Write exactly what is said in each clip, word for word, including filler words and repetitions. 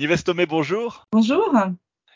Nieves Thomet, bonjour. Bonjour.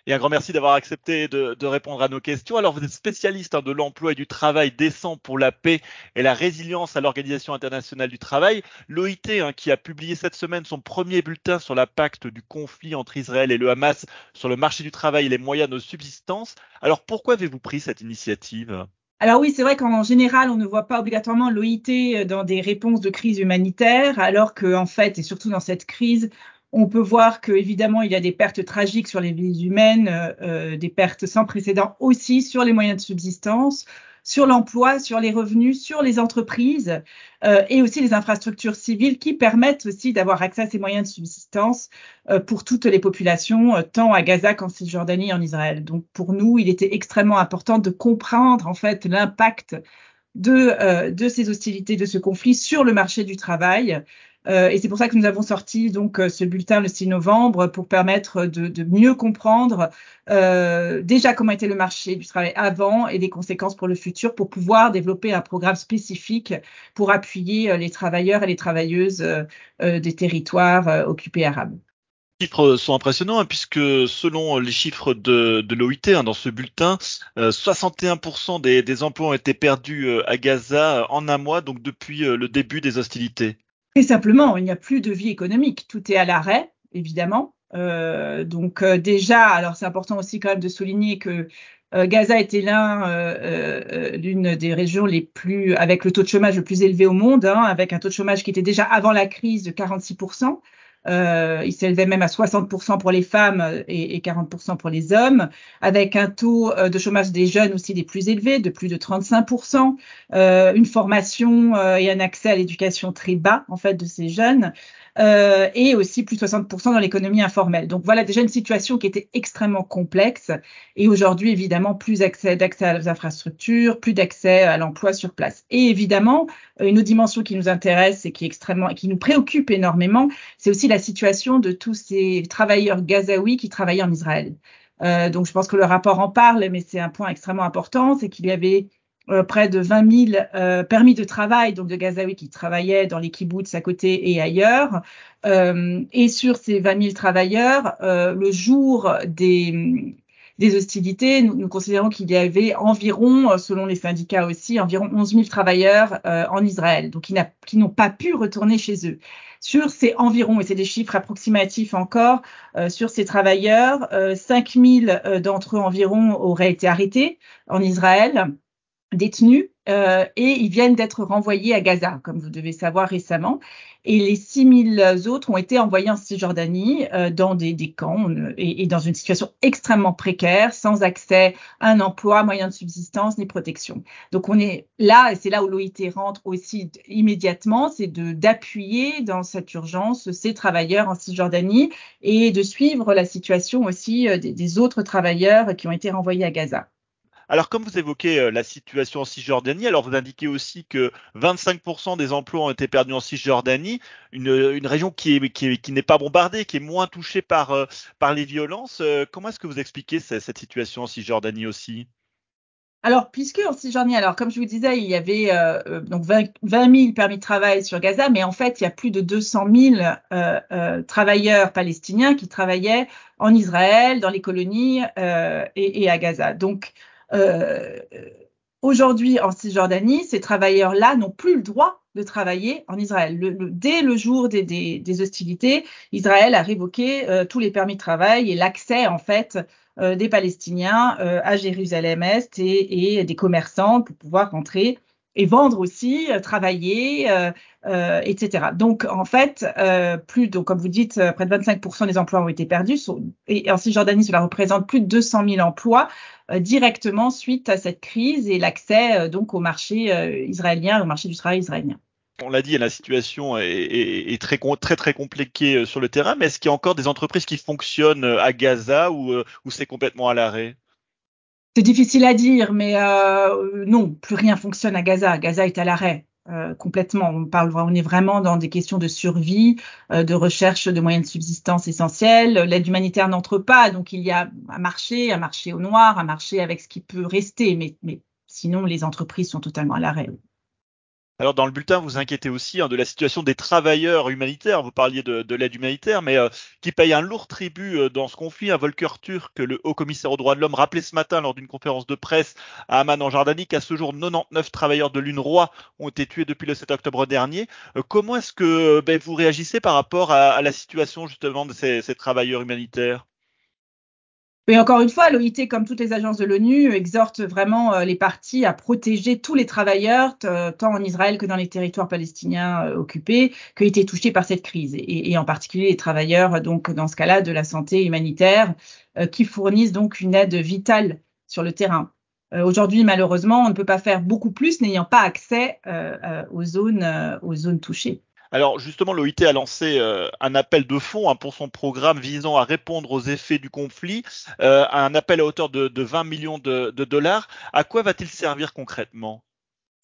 Et un grand merci d'avoir accepté de, de répondre à nos questions. Alors, vous êtes spécialiste hein, de l'emploi et du travail décent pour la paix et la résilience à l'Organisation internationale du travail. L'O I T, hein, qui a publié cette semaine son premier bulletin sur l'impact du conflit entre Israël et le Hamas sur le marché du travail et les moyens de subsistance. Alors, pourquoi avez-vous pris cette initiative ? Alors oui, c'est vrai qu'en général, on ne voit pas obligatoirement l'O I T dans des réponses de crise humanitaire, alors qu'en fait, et surtout dans cette crise, on peut voir qu'évidemment, il y a des pertes tragiques sur les vies humaines, euh, des pertes sans précédent aussi sur les moyens de subsistance, sur l'emploi, sur les revenus, sur les entreprises euh, et aussi les infrastructures civiles qui permettent aussi d'avoir accès à ces moyens de subsistance euh, pour toutes les populations, euh, tant à Gaza qu'en Cisjordanie et en Israël. Donc pour nous, il était extrêmement important de comprendre en fait l'impact de, euh, de ces hostilités, de ce conflit sur le marché du travail. Euh, et c'est pour ça que nous avons sorti donc ce bulletin le six novembre pour permettre de, de mieux comprendre euh, déjà comment était le marché du travail avant et des conséquences pour le futur, pour pouvoir développer un programme spécifique pour appuyer les travailleurs et les travailleuses euh, des territoires euh, occupés arabes. Les chiffres sont impressionnants hein, puisque selon les chiffres de, de l'O I T hein, dans ce bulletin, euh, soixante et un pour cent des, des emplois ont été perdus euh, à Gaza en un mois, donc depuis euh, le début des hostilités. Très simplement, il n'y a plus de vie économique, tout est à l'arrêt, évidemment. Euh, donc euh, déjà, alors c'est important aussi quand même de souligner que euh, Gaza était l'un, euh, euh, l'une des régions les plus, avec le taux de chômage le plus élevé au monde, hein, avec un taux de chômage qui était déjà avant la crise de quarante-six pour cent. Euh, il s'élevait même à soixante pour cent pour les femmes et, et quarante pour cent pour les hommes, avec un taux de chômage des jeunes aussi des plus élevés, de plus de trente-cinq pour cent, euh, une formation euh, et un accès à l'éducation très bas en fait de ces jeunes, euh, et aussi plus de soixante pour cent dans l'économie informelle. Donc voilà déjà une situation qui était extrêmement complexe et aujourd'hui évidemment plus d'accès d'accès à les infrastructures, plus d'accès à l'emploi sur place. Et évidemment une autre dimension qui nous intéresse et qui est extrêmement qui nous préoccupe énormément, c'est aussi la la situation de tous ces travailleurs gazaouis qui travaillaient en Israël. Euh, donc, je pense que le rapport en parle, mais c'est un point extrêmement important, c'est qu'il y avait euh, près de vingt mille euh, permis de travail, donc de gazaouis qui travaillaient dans les kibboutz à côté et ailleurs. Euh, et sur ces vingt mille travailleurs, euh, le jour des, des hostilités, nous, nous considérons qu'il y avait environ, selon les syndicats aussi, environ onze mille travailleurs euh, en Israël, donc qui, n'a, qui n'ont pas pu retourner chez eux. Sur ces environs, et c'est des chiffres approximatifs encore, euh, sur ces travailleurs, euh, cinq mille euh, d'entre eux environ auraient été arrêtés en Israël, détenus, euh, et ils viennent d'être renvoyés à Gaza, comme vous devez savoir récemment. Et les six mille autres ont été envoyés en Cisjordanie euh, dans des, des camps et, et dans une situation extrêmement précaire, sans accès à un emploi, moyen de subsistance ni protection. Donc on est là, et c'est là où l'O I T rentre aussi immédiatement, c'est de, d'appuyer dans cette urgence ces travailleurs en Cisjordanie et de suivre la situation aussi des, des autres travailleurs qui ont été renvoyés à Gaza. Alors, comme vous évoquez la situation en Cisjordanie, alors vous indiquez aussi que vingt-cinq pour cent des emplois ont été perdus en Cisjordanie, une, une région qui, est, qui, est, qui n'est pas bombardée, qui est moins touchée par, par les violences. Comment est-ce que vous expliquez cette situation en Cisjordanie aussi ? Alors, puisque en Cisjordanie, alors comme je vous disais, il y avait euh, donc vingt mille permis de travail sur Gaza, mais en fait, il y a plus de deux cent mille euh, euh, travailleurs palestiniens qui travaillaient en Israël, dans les colonies euh, et, et à Gaza. Donc, Euh, aujourd'hui, en Cisjordanie, ces travailleurs-là n'ont plus le droit de travailler en Israël. Le, le, dès le jour des, des, des hostilités, Israël a révoqué euh, tous les permis de travail et l'accès, en fait, euh, des Palestiniens euh, à Jérusalem-Est et, et des commerçants pour pouvoir rentrer et vendre aussi, euh, travailler, euh, euh, et cetera. Donc, en fait, euh, plus, donc, comme vous dites, près de vingt-cinq pour cent des emplois ont été perdus. Et en Cisjordanie, cela représente plus de deux cent mille emplois euh, directement suite à cette crise et l'accès euh, donc au marché euh, israélien, au marché du travail israélien. On l'a dit, la situation est, est, est très, très, très compliquée sur le terrain. Mais est-ce qu'il y a encore des entreprises qui fonctionnent à Gaza ou où c'est complètement à l'arrêt ? C'est difficile à dire, mais euh, non, plus rien fonctionne à Gaza. Gaza est à l'arrêt euh, complètement. On parle, on est vraiment dans des questions de survie, euh, de recherche de moyens de subsistance essentiels. L'aide humanitaire n'entre pas, donc il y a un marché, un marché au noir, un marché avec ce qui peut rester, mais, mais sinon les entreprises sont totalement à l'arrêt. Alors dans le bulletin, vous inquiétez aussi hein, de la situation des travailleurs humanitaires. Vous parliez de, de l'aide humanitaire, mais euh, qui paye un lourd tribut euh, dans ce conflit. Un Volker Türk, le haut commissaire aux droits de l'homme, rappelait ce matin lors d'une conférence de presse à Amman en Jordanie qu'à ce jour, quatre-vingt-dix-neuf travailleurs de l'UNRWA ont été tués depuis le sept octobre dernier. Euh, comment est-ce que euh, ben, vous réagissez par rapport à, à la situation justement de ces, ces travailleurs humanitaires ? Oui, encore une fois, l'O I T, comme toutes les agences de l'ONU, exhorte vraiment les parties à protéger tous les travailleurs, tant en Israël que dans les territoires palestiniens occupés, qui ont été touchés par cette crise, et, et en particulier les travailleurs, donc dans ce cas-là, de la santé humanitaire, qui fournissent donc une aide vitale sur le terrain. Aujourd'hui, malheureusement, on ne peut pas faire beaucoup plus, n'ayant pas accès aux zones, aux zones touchées. Alors justement, l'O I T a lancé euh, un appel de fonds hein, pour son programme visant à répondre aux effets du conflit, euh, un appel à hauteur de, de vingt millions de dollars. À quoi va-t-il servir concrètement ?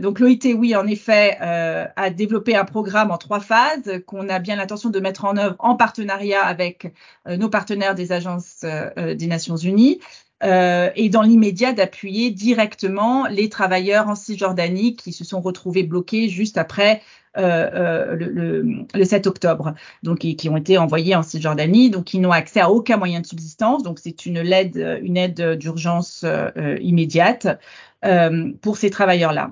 Donc l'O I T, oui, en effet, euh, a développé un programme en trois phases qu'on a bien l'intention de mettre en œuvre en partenariat avec euh, nos partenaires des agences euh, des Nations Unies. Euh, et dans l'immédiat d'appuyer directement les travailleurs en Cisjordanie qui se sont retrouvés bloqués juste après euh, euh, le, le, le sept octobre, donc et qui ont été envoyés en Cisjordanie, donc ils n'ont accès à aucun moyen de subsistance, donc c'est une aide, une aide d'urgence euh, immédiate euh, pour ces travailleurs-là.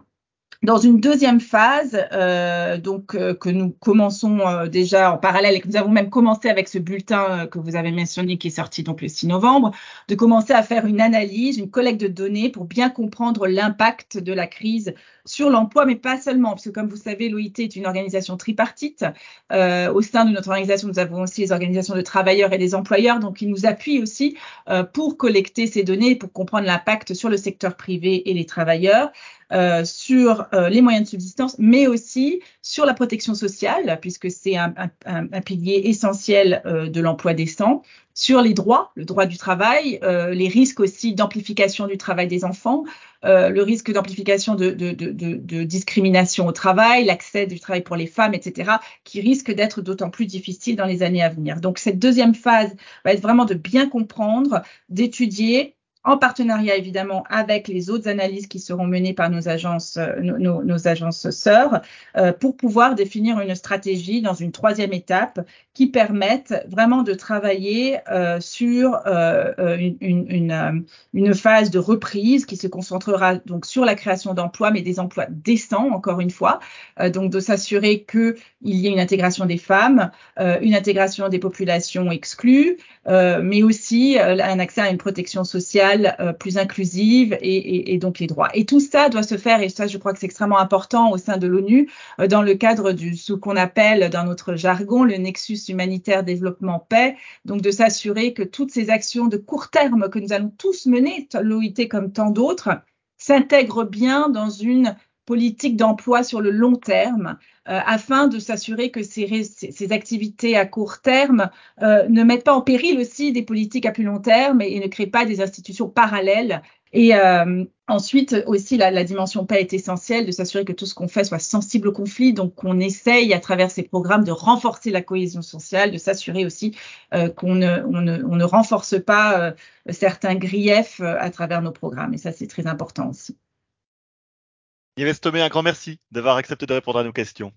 Dans une deuxième phase, euh, donc euh, que nous commençons euh, déjà en parallèle et que nous avons même commencé avec ce bulletin euh, que vous avez mentionné qui est sorti donc le six novembre, de commencer à faire une analyse, une collecte de données pour bien comprendre l'impact de la crise sur l'emploi, mais pas seulement, parce que comme vous savez, l'O I T est une organisation tripartite. Euh, au sein de notre organisation, nous avons aussi les organisations de travailleurs et des employeurs, donc ils nous appuient aussi euh, pour collecter ces données, pour comprendre l'impact sur le secteur privé et les travailleurs. Euh, sur euh, les moyens de subsistance, mais aussi sur la protection sociale, puisque c'est un, un, un pilier essentiel euh, de l'emploi décent, sur les droits, le droit du travail, euh, les risques aussi d'amplification du travail des enfants, euh, le risque d'amplification de, de, de, de, de discrimination au travail, l'accès du travail pour les femmes, et cetera, qui risque d'être d'autant plus difficile dans les années à venir. Donc, cette deuxième phase va être vraiment de bien comprendre, d'étudier, en partenariat évidemment avec les autres analyses qui seront menées par nos agences, nos, nos, nos agences sœurs, euh, pour pouvoir définir une stratégie dans une troisième étape qui permette vraiment de travailler euh, sur euh, une, une, une, une phase de reprise qui se concentrera donc sur la création d'emplois, mais des emplois décents encore une fois, euh, donc de s'assurer qu'il y ait une intégration des femmes, euh, une intégration des populations exclues, euh, mais aussi euh, un accès à une protection sociale plus inclusive et, et, et donc les droits. Et tout ça doit se faire, et ça je crois que c'est extrêmement important au sein de l'ONU, dans le cadre de ce qu'on appelle dans notre jargon le nexus humanitaire développement-paix, donc de s'assurer que toutes ces actions de court terme que nous allons tous mener, l'O I T comme tant d'autres, s'intègrent bien dans une politique d'emploi sur le long terme, euh, afin de s'assurer que ces, ces activités à court terme euh, ne mettent pas en péril aussi des politiques à plus long terme et, et ne créent pas des institutions parallèles. Et euh, ensuite, aussi, la, la dimension paix est essentielle, de s'assurer que tout ce qu'on fait soit sensible au conflit. Donc, on essaye, à travers ces programmes, de renforcer la cohésion sociale, de s'assurer aussi euh, qu'on ne, on ne, on ne renforce pas euh, certains griefs euh, à travers nos programmes. Et ça, c'est très important aussi. Nieves Thomet, un grand merci d'avoir accepté de répondre à nos questions.